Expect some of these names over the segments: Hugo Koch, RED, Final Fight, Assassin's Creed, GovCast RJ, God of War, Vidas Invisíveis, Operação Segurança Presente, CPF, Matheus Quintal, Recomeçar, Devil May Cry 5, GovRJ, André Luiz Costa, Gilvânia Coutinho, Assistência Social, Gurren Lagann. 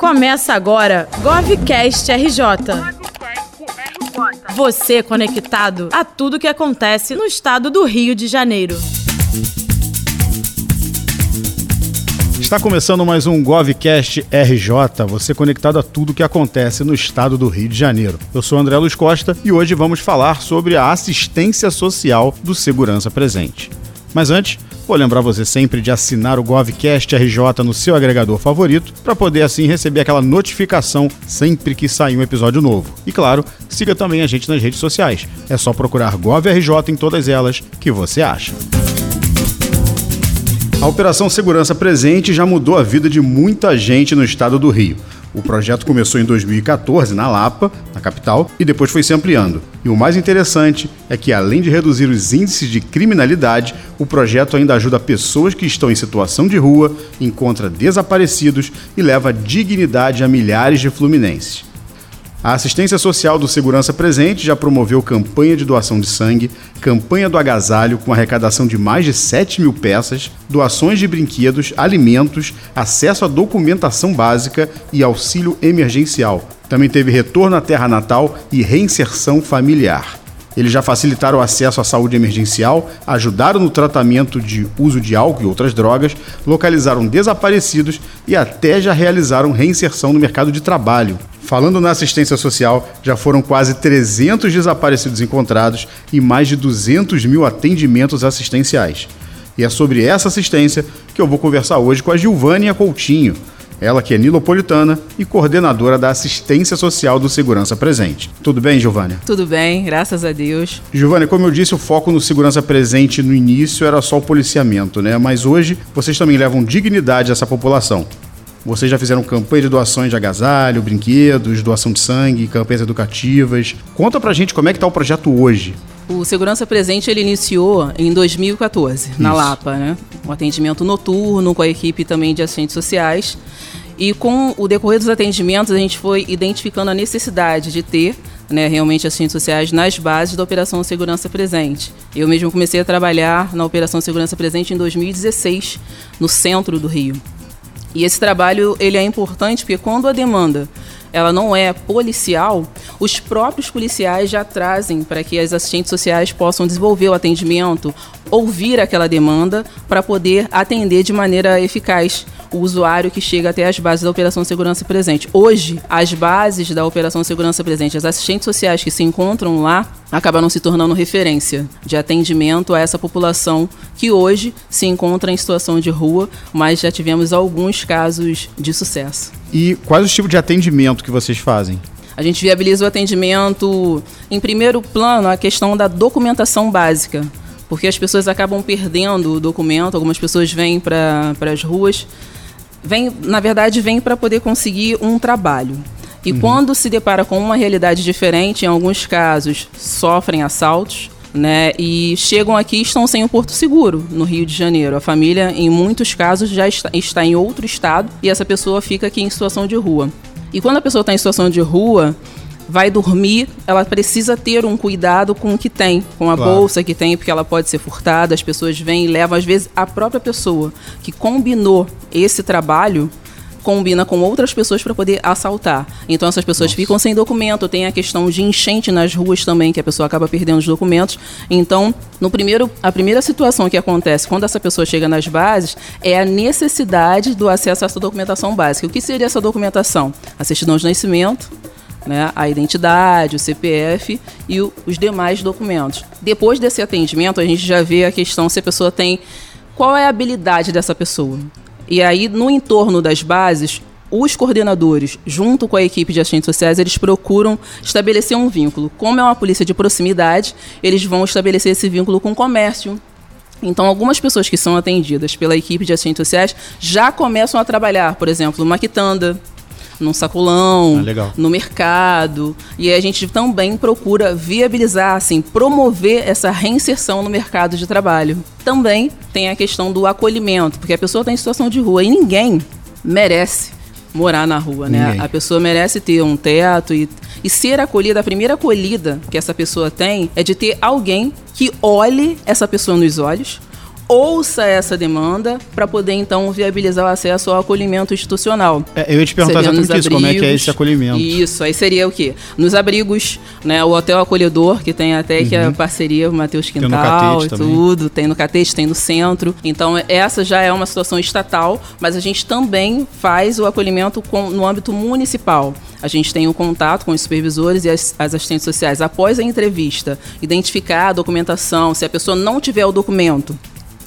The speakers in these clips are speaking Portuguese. Começa agora GovCast RJ. Você conectado a tudo que acontece no estado do Rio de Janeiro. Está começando mais um GovCast RJ, você conectado a tudo que acontece no estado do Rio de Janeiro. Eu sou André Luiz Costa e hoje vamos falar sobre a assistência social do Segurança Presente. Mas antes, vou lembrar você sempre de assinar o GovCast RJ no seu agregador favorito para poder assim receber aquela notificação sempre que sair um episódio novo. E claro, siga também a gente nas redes sociais. É só procurar GovRJ em todas elas que você acha. A Operação Segurança Presente já mudou a vida de muita gente no estado do Rio. O projeto começou em 2014 na Lapa, na capital, e depois foi se ampliando. E o mais interessante é que, além de reduzir os índices de criminalidade, o projeto ainda ajuda pessoas que estão em situação de rua, encontra desaparecidos e leva dignidade a milhares de fluminenses. A Assistência Social do Segurança Presente já promoveu campanha de doação de sangue, campanha do agasalho com arrecadação de mais de 7 mil peças, doações de brinquedos, alimentos, acesso à documentação básica e auxílio emergencial. Também teve retorno à terra natal e reinserção familiar. Eles já facilitaram o acesso à saúde emergencial, ajudaram no tratamento de uso de álcool e outras drogas, localizaram desaparecidos e até já realizaram reinserção no mercado de trabalho. Falando na assistência social, já foram quase 300 desaparecidos encontrados e mais de 200 mil atendimentos assistenciais. E é sobre essa assistência que eu vou conversar hoje com a Gilvânia Coutinho, ela que é nilopolitana e coordenadora da Assistência Social do Segurança Presente. Tudo bem, Gilvânia? Tudo bem, graças a Deus. Gilvânia, como eu disse, o foco no Segurança Presente no início era só o policiamento, né? Mas hoje vocês também levam dignidade a essa população. Vocês já fizeram campanha de doações de agasalho, brinquedos, doação de sangue, campanhas educativas. Conta pra gente como é que tá o projeto hoje. O Segurança Presente ele iniciou em 2014, na Lapa, né? Um atendimento noturno com a equipe também de assistentes sociais. E com o decorrer dos atendimentos, a gente foi identificando a necessidade de ter, né, realmente assistentes sociais nas bases da Operação Segurança Presente. Eu mesmo comecei a trabalhar na Operação Segurança Presente em 2016, no centro do Rio. E esse trabalho ele é importante porque quando a demanda ela não é policial, os próprios policiais já trazem para que as assistentes sociais possam desenvolver o atendimento, ouvir aquela demanda para poder atender de maneira eficaz o usuário que chega até as bases da Operação Segurança Presente. Hoje, as bases da Operação Segurança Presente, as assistentes sociais que se encontram lá, acabaram se tornando referência de atendimento a essa população que hoje se encontra em situação de rua, mas já tivemos alguns casos de sucesso. E quais os tipos de atendimento que vocês fazem? A gente viabiliza o atendimento, em primeiro plano, a questão da documentação básica, porque as pessoas acabam perdendo o documento, algumas pessoas vêm para as ruas, vêm para poder conseguir um trabalho. E quando se depara com uma realidade diferente, em alguns casos sofrem assaltos, né? E chegam aqui e estão sem o porto seguro no Rio de Janeiro. A família, em muitos casos, já está em outro estado e essa pessoa fica aqui em situação de rua. E quando a pessoa está em situação de rua, vai dormir, ela precisa ter um cuidado com o que tem, com a bolsa que tem, porque ela pode ser furtada, as pessoas vêm e levam. Às vezes, a própria pessoa que combinou esse trabalho combina com outras pessoas para poder assaltar. Então essas pessoas ficam sem documento, tem a questão de enchente nas ruas também, que a pessoa acaba perdendo os documentos. Então, a primeira situação que acontece quando essa pessoa chega nas bases é a necessidade do acesso a essa documentação básica. O que seria essa documentação? A certidão de nascimento, né, a identidade, o CPF e os demais documentos. Depois desse atendimento, a gente já vê a questão se a pessoa tem... Qual é a habilidade dessa pessoa? E aí, no entorno das bases, os coordenadores, junto com a equipe de assistentes sociais, eles procuram estabelecer um vínculo. Como é uma polícia de proximidade, eles vão estabelecer esse vínculo com o comércio. Então, algumas pessoas que são atendidas pela equipe de assistentes sociais já começam a trabalhar, por exemplo, numa quitanda, num sacolão, no mercado. E a gente também procura viabilizar, assim, promover essa reinserção no mercado de trabalho. Também tem a questão do acolhimento, porque a pessoa está em situação de rua e ninguém merece morar na rua, né? Ninguém. A pessoa merece ter um teto e ser acolhida. A primeira acolhida que essa pessoa tem é de ter alguém que olhe essa pessoa nos olhos, ouça essa demanda para poder, então, viabilizar o acesso ao acolhimento institucional. Eu ia te perguntar exatamente isso, como é que é esse acolhimento? Isso, aí seria o quê? Nos abrigos, né, o Hotel Acolhedor, que tem até que a parceria com o Matheus Quintal e tudo, tem no Catete, tem no Centro. Então, essa já é uma situação estatal, mas a gente também faz o acolhimento no âmbito municipal. A gente tem o contato com os supervisores e as assistentes sociais. Após a entrevista, identificar a documentação, se a pessoa não tiver o documento,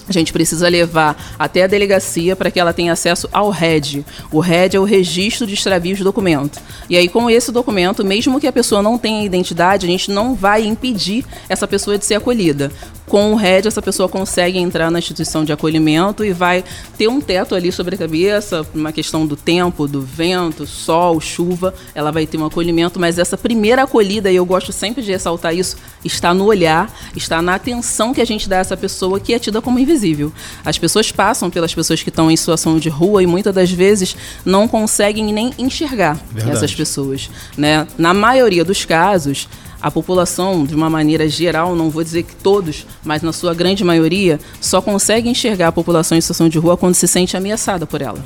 a gente precisa levar até a delegacia para que ela tenha acesso ao RED. O RED é o Registro de Extravios de Documento. E aí, com esse documento, mesmo que a pessoa não tenha identidade, a gente não vai impedir essa pessoa de ser acolhida. Com o RED, essa pessoa consegue entrar na instituição de acolhimento e vai ter um teto ali sobre a cabeça, uma questão do tempo, do vento, sol, chuva, ela vai ter um acolhimento, mas essa primeira acolhida, e eu gosto sempre de ressaltar isso, está no olhar, está na atenção que a gente dá a essa pessoa que é tida como invisível. As pessoas passam pelas pessoas que estão em situação de rua e muitas das vezes não conseguem nem enxergar essas pessoas, né? Na maioria dos casos, a população, de uma maneira geral, não vou dizer que todos, mas na sua grande maioria, só consegue enxergar a população em situação de rua quando se sente ameaçada por ela.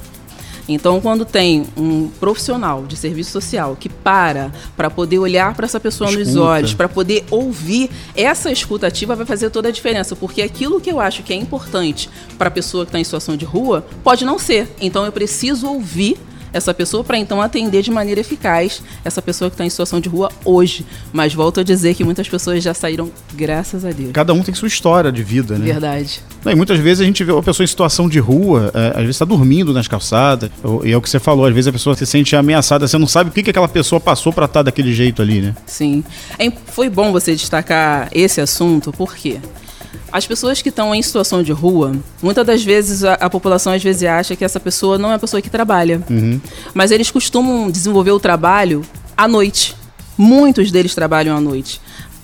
Então, quando tem um profissional de serviço social que para poder olhar para essa pessoa nos olhos, para poder ouvir, essa escutativa vai fazer toda a diferença, porque aquilo que eu acho que é importante para a pessoa que está em situação de rua, pode não ser. Então, eu preciso ouvir essa pessoa para então atender de maneira eficaz essa pessoa que está em situação de rua hoje. Mas volto a dizer que muitas pessoas já saíram, graças a Deus. Cada um tem sua história de vida, né? Verdade. E muitas vezes a gente vê uma pessoa em situação de rua, às vezes está dormindo nas calçadas, e é o que você falou, às vezes a pessoa se sente ameaçada, você não sabe o que aquela pessoa passou para estar daquele jeito ali, né? Sim. Foi bom você destacar esse assunto, por quê? As pessoas que estão em situação de rua, muitas das vezes a população às vezes acha que essa pessoa não é a pessoa que trabalha. Mas eles costumam desenvolver o trabalho à noite. Muitos deles trabalham à noite,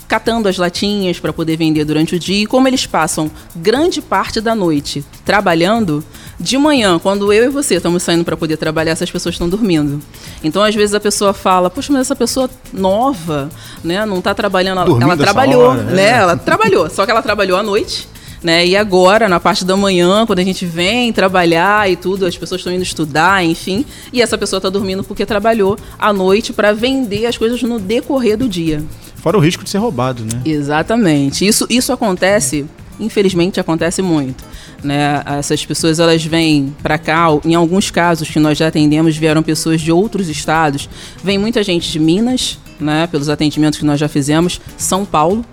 catando as latinhas para poder vender durante o dia. E como eles passam grande parte da noite trabalhando, de manhã, quando eu e você estamos saindo para poder trabalhar, essas pessoas estão dormindo. Então, às vezes, a pessoa fala, poxa, mas essa pessoa nova, né, não está trabalhando. Ela trabalhou, hora, né? Ela trabalhou, só que ela trabalhou à noite. Né? E agora, na parte da manhã, quando a gente vem trabalhar e tudo, as pessoas estão indo estudar, enfim, e essa pessoa está dormindo porque trabalhou à noite para vender as coisas no decorrer do dia. Fora o risco de ser roubado, né? Exatamente. Isso acontece, infelizmente, acontece muito. Né? Essas pessoas, elas vêm para cá, em alguns casos que nós já atendemos, vieram pessoas de outros estados. Vem muita gente de Minas, né? Pelos atendimentos que nós já fizemos, São Paulo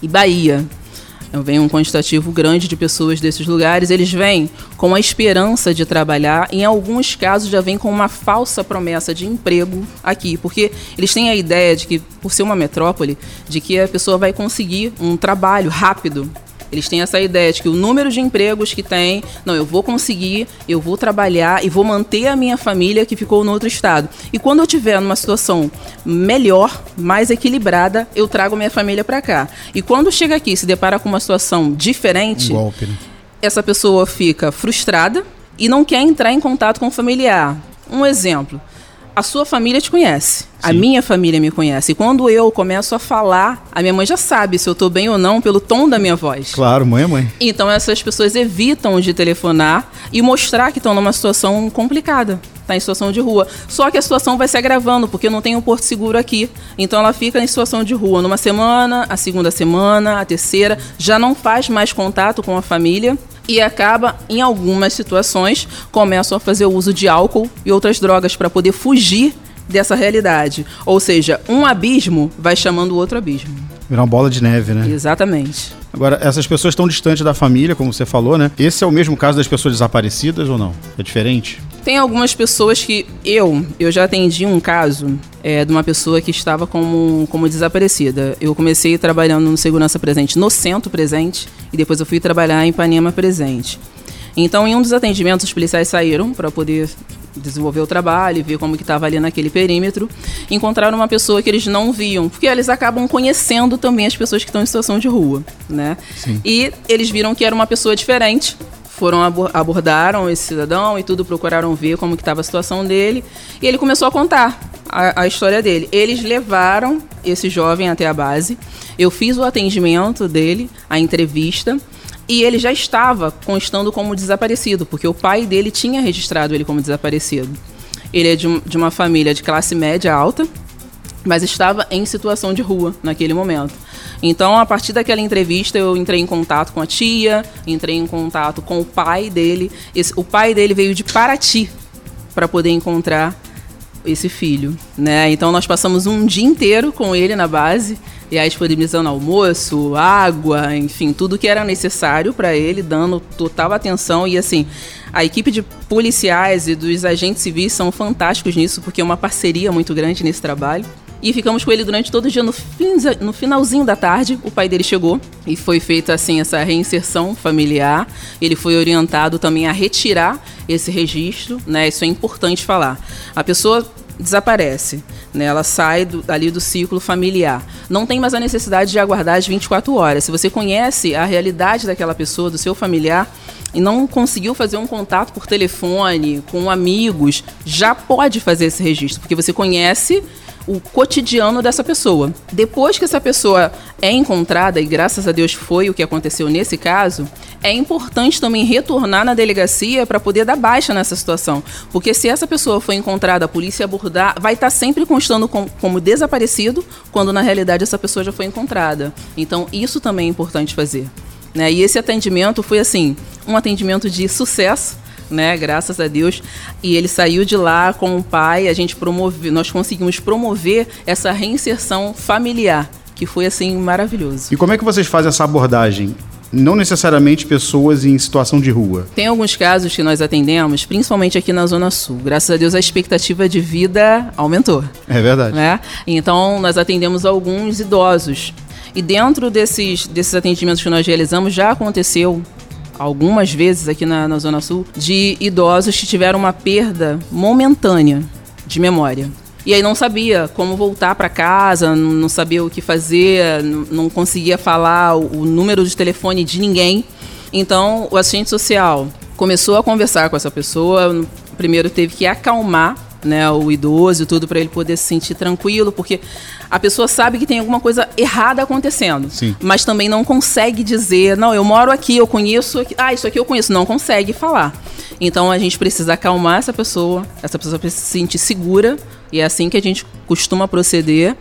e Bahia. Vem um quantitativo grande de pessoas desses lugares. Eles vêm com a esperança de trabalhar. Em alguns casos, já vêm com uma falsa promessa de emprego aqui. Porque eles têm a ideia de que, por ser uma metrópole, de que a pessoa vai conseguir um trabalho rápido. Eles têm essa ideia de que o número de empregos que tem, não, eu vou conseguir, eu vou trabalhar e vou manter a minha família que ficou no outro estado. E quando eu estiver numa situação melhor, mais equilibrada, eu trago minha família para cá. E quando chega aqui e se depara com uma situação diferente, golpe, né? Essa pessoa fica frustrada e não quer entrar em contato com o familiar. Um exemplo. A sua família te conhece, sim. A minha família me conhece. E quando eu começo a falar, a minha mãe já sabe se eu estou bem ou não pelo tom da minha voz. Claro, mãe é mãe. Então essas pessoas evitam de telefonar e mostrar que estão numa situação complicada. Está em situação de rua. Só que a situação vai se agravando, porque não tem um porto seguro aqui. Então ela fica em situação de rua numa semana, a segunda semana, a terceira, já não faz mais contato com a família e acaba, em algumas situações, começam a fazer o uso de álcool e outras drogas para poder fugir dessa realidade. Ou seja, um abismo vai chamando o outro abismo. Virar uma bola de neve, né? Exatamente. Agora, essas pessoas estão distantes da família, como você falou, né? Esse é o mesmo caso das pessoas desaparecidas ou não? É diferente? Tem algumas pessoas que... Eu já atendi um caso de uma pessoa que estava como desaparecida. Eu comecei trabalhando no Segurança Presente, no Centro Presente, e depois eu fui trabalhar em Ipanema Presente. Então, em um dos atendimentos, os policiais saíram para poder desenvolver o trabalho e ver como que estava ali naquele perímetro. Encontraram uma pessoa que eles não viam, porque eles acabam conhecendo também as pessoas que estão em situação de rua, né? Sim. E eles viram que era uma pessoa diferente. Foram, abordaram esse cidadão e tudo, procuraram ver como que estava a situação dele. E ele começou a contar a história dele. Eles levaram esse jovem até a base. Eu fiz o atendimento dele, a entrevista. E ele já estava constando como desaparecido, porque o pai dele tinha registrado ele como desaparecido. Ele é de uma família de classe média alta, mas estava em situação de rua naquele momento. Então, a partir daquela entrevista, eu entrei em contato com a tia, entrei em contato com o pai dele. O pai dele veio de Paraty para poder encontrar esse filho, né? Então, nós passamos um dia inteiro com ele na base, e aí disponibilizando almoço, água, enfim, tudo que era necessário para ele, dando total atenção. E assim, a equipe de policiais e dos agentes civis são fantásticos nisso, porque é uma parceria muito grande nesse trabalho. E ficamos com ele durante todo o dia. No finalzinho da tarde, o pai dele chegou e foi feita assim, essa reinserção familiar. Ele foi orientado também a retirar esse registro, né? Isso é importante falar. A pessoa desaparece, né? Ela sai ali do ciclo familiar. Não tem mais a necessidade de aguardar as 24 horas. Se você conhece a realidade daquela pessoa, do seu familiar, e não conseguiu fazer um contato por telefone, com amigos, já pode fazer esse registro, porque você conhece o cotidiano dessa pessoa. Depois que essa pessoa é encontrada, e graças a Deus foi o que aconteceu nesse caso, é importante também retornar na delegacia para poder dar baixa nessa situação. Porque se essa pessoa foi encontrada, a polícia abordar, vai estar sempre constando como desaparecido, quando na realidade essa pessoa já foi encontrada. Então isso também é importante fazer, né? E esse atendimento foi assim, um atendimento de sucesso, né, graças a Deus. E ele saiu de lá com o pai. Nós conseguimos promover essa reinserção familiar, que foi assim maravilhoso. E como é que vocês fazem essa abordagem? Não necessariamente pessoas em situação de rua. Tem alguns casos que nós atendemos, principalmente aqui na Zona Sul. Graças a Deus a expectativa de vida aumentou. É verdade, né? Então nós atendemos alguns idosos. E dentro desses atendimentos que nós realizamos, já aconteceu algumas vezes aqui na Zona Sul, de idosos que tiveram uma perda momentânea de memória. E aí não sabia como voltar para casa, não sabia o que fazer, não conseguia falar o número de telefone de ninguém. Então, o assistente social começou a conversar com essa pessoa. Primeiro teve que acalmar, né, o idoso e tudo, para ele poder se sentir tranquilo, porque a pessoa sabe que tem alguma coisa errada acontecendo. Sim. Mas também não consegue dizer, não, eu moro aqui, eu conheço aqui, isso aqui eu conheço, não consegue falar. Então a gente precisa acalmar essa pessoa precisa se sentir segura, e é assim que a gente costuma proceder.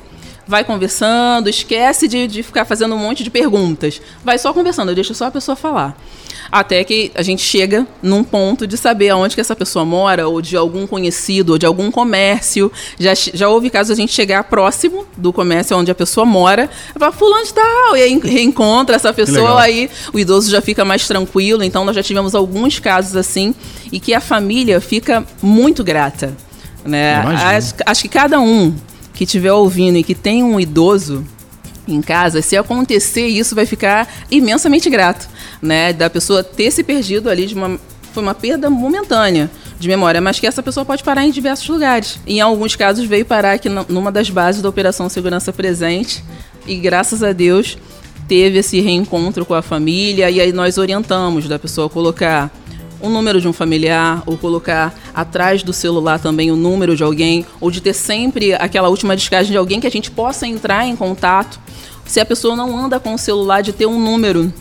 Vai conversando, esquece de ficar fazendo um monte de perguntas. Vai só conversando, deixa só a pessoa falar. Até que a gente chega num ponto de saber aonde que essa pessoa mora, ou de algum conhecido, ou de algum comércio. Já houve caso a gente chegar próximo do comércio onde a pessoa mora, vai fulano de tal, e aí reencontra essa pessoa, aí o idoso já fica mais tranquilo. Então nós já tivemos alguns casos assim, e que a família fica muito grata, né? Acho que cada um que estiver ouvindo e que tem um idoso em casa, se acontecer isso, vai ficar imensamente grato, né? Da pessoa ter se perdido ali foi uma perda momentânea de memória, mas que essa pessoa pode parar em diversos lugares. Em alguns casos veio parar aqui numa das bases da Operação Segurança Presente, e graças a Deus teve esse reencontro com a família. E aí nós orientamos da pessoa colocar o número de um familiar, ou colocar atrás do celular também o número de alguém, ou de ter sempre aquela última descarga de alguém que a gente possa entrar em contato. Se a pessoa não anda com o celular, de ter um número.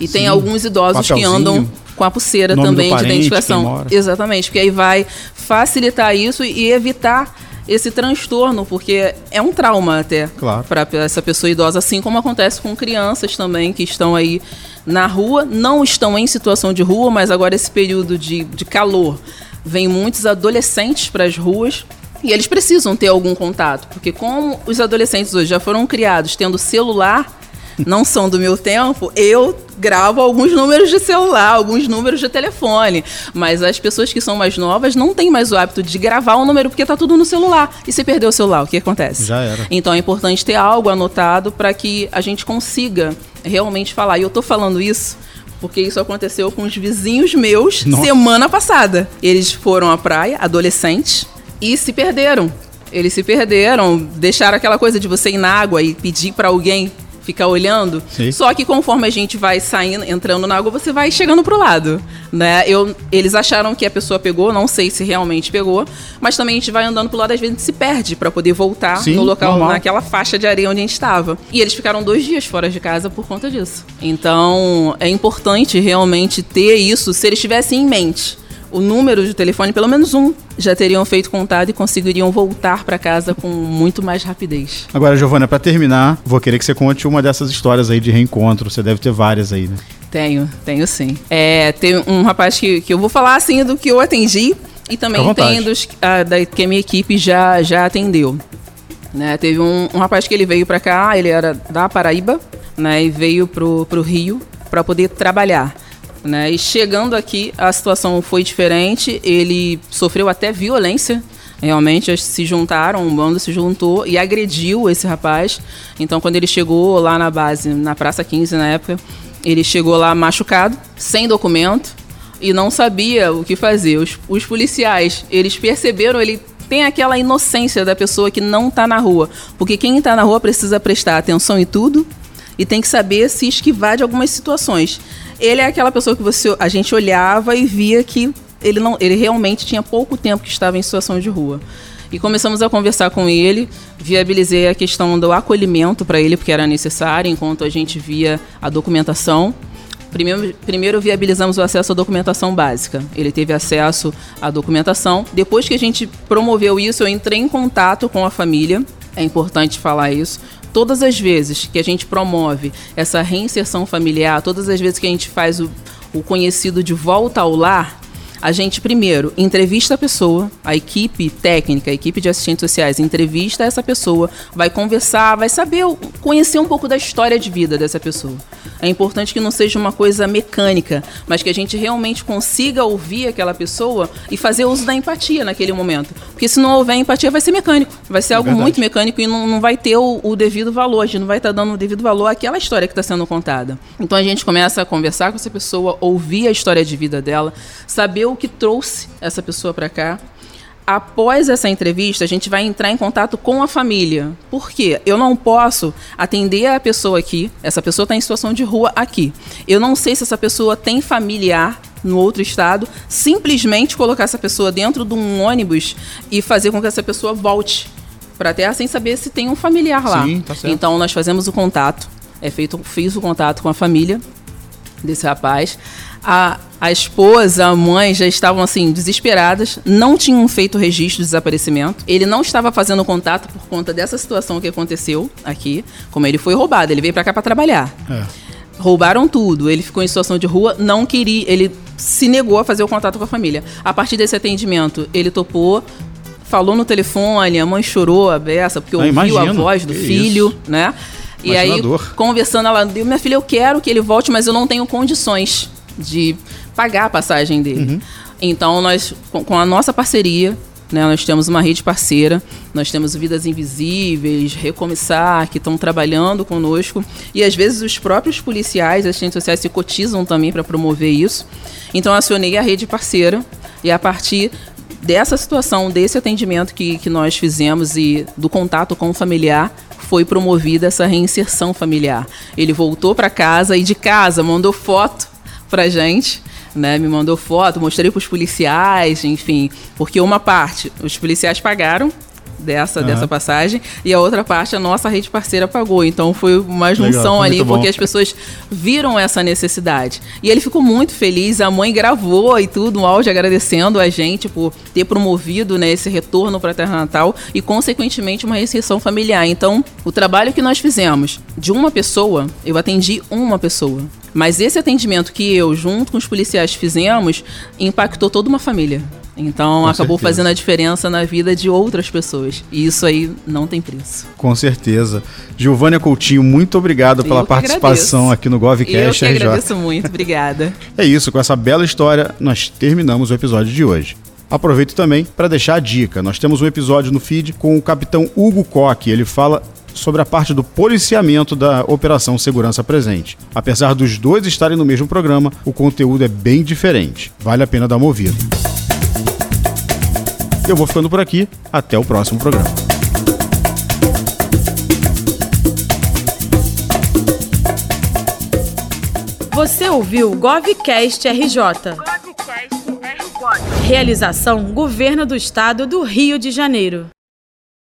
E sim, tem alguns idosos que andam com a pulseira também de identificação. Exatamente, porque aí vai facilitar isso e evitar esse transtorno, porque é um trauma até, claro, para essa pessoa idosa, assim como acontece com crianças também que estão aí na rua, não estão em situação de rua, mas agora esse período de calor, vem muitos adolescentes para as ruas, e eles precisam ter algum contato, porque como os adolescentes hoje já foram criados tendo celular, não são do meu tempo, eu gravo alguns números de celular, alguns números de telefone, mas as pessoas que são mais novas não têm mais o hábito de gravar o número, porque está tudo no celular, e se perder o celular, o que acontece? Já era. Então é importante ter algo anotado para que a gente consiga realmente falar. E eu estou falando isso porque isso aconteceu com os vizinhos meus. Nossa. Semana passada, eles foram à praia, adolescentes, e se perderam, deixaram aquela coisa de você ir na água e pedir para alguém ficar olhando. Sim. Só que conforme a gente vai saindo, entrando na água, você vai chegando pro lado, né? Eles acharam que a pessoa pegou, não sei se realmente pegou, mas também a gente vai andando pro lado, às vezes se perde para poder voltar, sim, no local, normal, naquela faixa de areia onde a gente estava. E eles ficaram 2 dias fora de casa por conta disso. Então, é importante realmente ter isso, se eles tivessem em mente o número de telefone, pelo menos um, já teriam feito contato e conseguiriam voltar para casa com muito mais rapidez. Agora, Giovana, para terminar, vou querer que você conte uma dessas histórias aí de reencontro. Você deve ter várias aí, né? Tenho sim. Tem um rapaz que eu vou falar assim do que eu atendi e também tem dos que a minha equipe já atendeu. Né? Teve um rapaz que ele veio para cá, ele era da Paraíba, né? E veio pro Rio para poder trabalhar. Né? E chegando aqui, a situação foi diferente, ele sofreu até violência, realmente, se juntaram, um bando se juntou e agrediu esse rapaz. Então, quando ele chegou lá na base, na Praça 15, na época, ele chegou lá machucado, sem documento e não sabia o que fazer. Os policiais, eles perceberam, ele tem aquela inocência da pessoa que não está na rua, porque quem está na rua precisa prestar atenção em tudo e tem que saber se esquivar de algumas situações. Ele é aquela pessoa que a gente olhava e via que ele realmente tinha pouco tempo que estava em situação de rua. E começamos a conversar com ele, viabilizei a questão do acolhimento para ele, porque era necessário, enquanto a gente via a documentação. Primeiro viabilizamos o acesso à documentação básica. Ele teve acesso à documentação. Depois que a gente promoveu isso, eu entrei em contato com a família. É importante falar isso. Todas as vezes que a gente promove essa reinserção familiar, todas as vezes que a gente faz o conhecido de volta ao lar, a gente primeiro entrevista a pessoa, a equipe técnica, a equipe de assistentes sociais entrevista essa pessoa, vai conversar, vai saber, conhecer um pouco da história de vida dessa pessoa. É importante que não seja uma coisa mecânica, mas que a gente realmente consiga ouvir aquela pessoa e fazer uso da empatia naquele momento. Porque se não houver empatia, vai ser mecânico. Vai ser algo muito mecânico e não vai ter o devido valor. A gente não vai estar dando o devido valor àquela história que está sendo contada. Então a gente começa a conversar com essa pessoa, ouvir a história de vida dela, saber o que trouxe essa pessoa para cá. Após essa entrevista, a gente vai entrar em contato com a família. Por quê? Eu não posso atender a pessoa aqui, essa pessoa está em situação de rua aqui. Eu não sei se essa pessoa tem familiar no outro estado, simplesmente colocar essa pessoa dentro de um ônibus e fazer com que essa pessoa volte para a terra sem saber se tem um familiar lá. Sim, tá certo. Então, nós fazemos o contato, fiz o contato com a família desse rapaz. A esposa, a mãe já estavam assim desesperadas, não tinham feito registro de desaparecimento. Ele não estava fazendo contato por conta dessa situação que aconteceu aqui, como ele foi roubado, ele veio para cá para trabalhar. Roubaram tudo, ele ficou em situação de rua, não queria, ele se negou a fazer o contato com a família. A partir desse atendimento, ele topou, falou no telefone, a mãe chorou a beça porque ouviu a voz do filho, isso, né? E imaginador. Aí, conversando, ela disse: minha filha, eu quero que ele volte, mas eu não tenho condições de pagar a passagem dele. Uhum. Então, nós, com a nossa parceria, né, nós temos uma rede parceira, nós temos Vidas Invisíveis, Recomeçar, que estão trabalhando conosco, e às vezes os próprios policiais, assistentes sociais se cotizam também para promover isso. Então, acionei a rede parceira, e a partir dessa situação, desse atendimento que nós fizemos e do contato com o familiar, foi promovida essa reinserção familiar. Ele voltou para casa e de casa mandou foto pra gente, né? Me mandou foto, mostrei pros policiais, enfim, porque uma parte os policiais pagaram dessa passagem e a outra parte a nossa rede parceira pagou. Então foi uma junção ali, porque as pessoas viram essa necessidade. E ele ficou muito feliz, a mãe gravou e tudo, um áudio agradecendo a gente por ter promovido, né, esse retorno para a terra natal e consequentemente uma reinserção familiar. Então o trabalho que nós fizemos de uma pessoa, eu atendi uma pessoa, mas esse atendimento que eu, junto com os policiais, fizemos, impactou toda uma família. Então, com acabou certeza, fazendo a diferença na vida de outras pessoas. E isso aí não tem preço. Com certeza. Gilvânia Coutinho, muito obrigado pela participação aqui no GovCast RJ. Eu que agradeço muito, obrigada. É isso, com essa bela história, nós terminamos o episódio de hoje. Aproveito também para deixar a dica. Nós temos um episódio no feed com o capitão Hugo Koch. Ele fala sobre a parte do policiamento da Operação Segurança Presente. Apesar dos dois estarem no mesmo programa, o conteúdo é bem diferente. Vale a pena dar uma ouvida. Eu vou ficando por aqui. Até o próximo programa. Você ouviu o GovCast RJ. Realização Governo do Estado do Rio de Janeiro.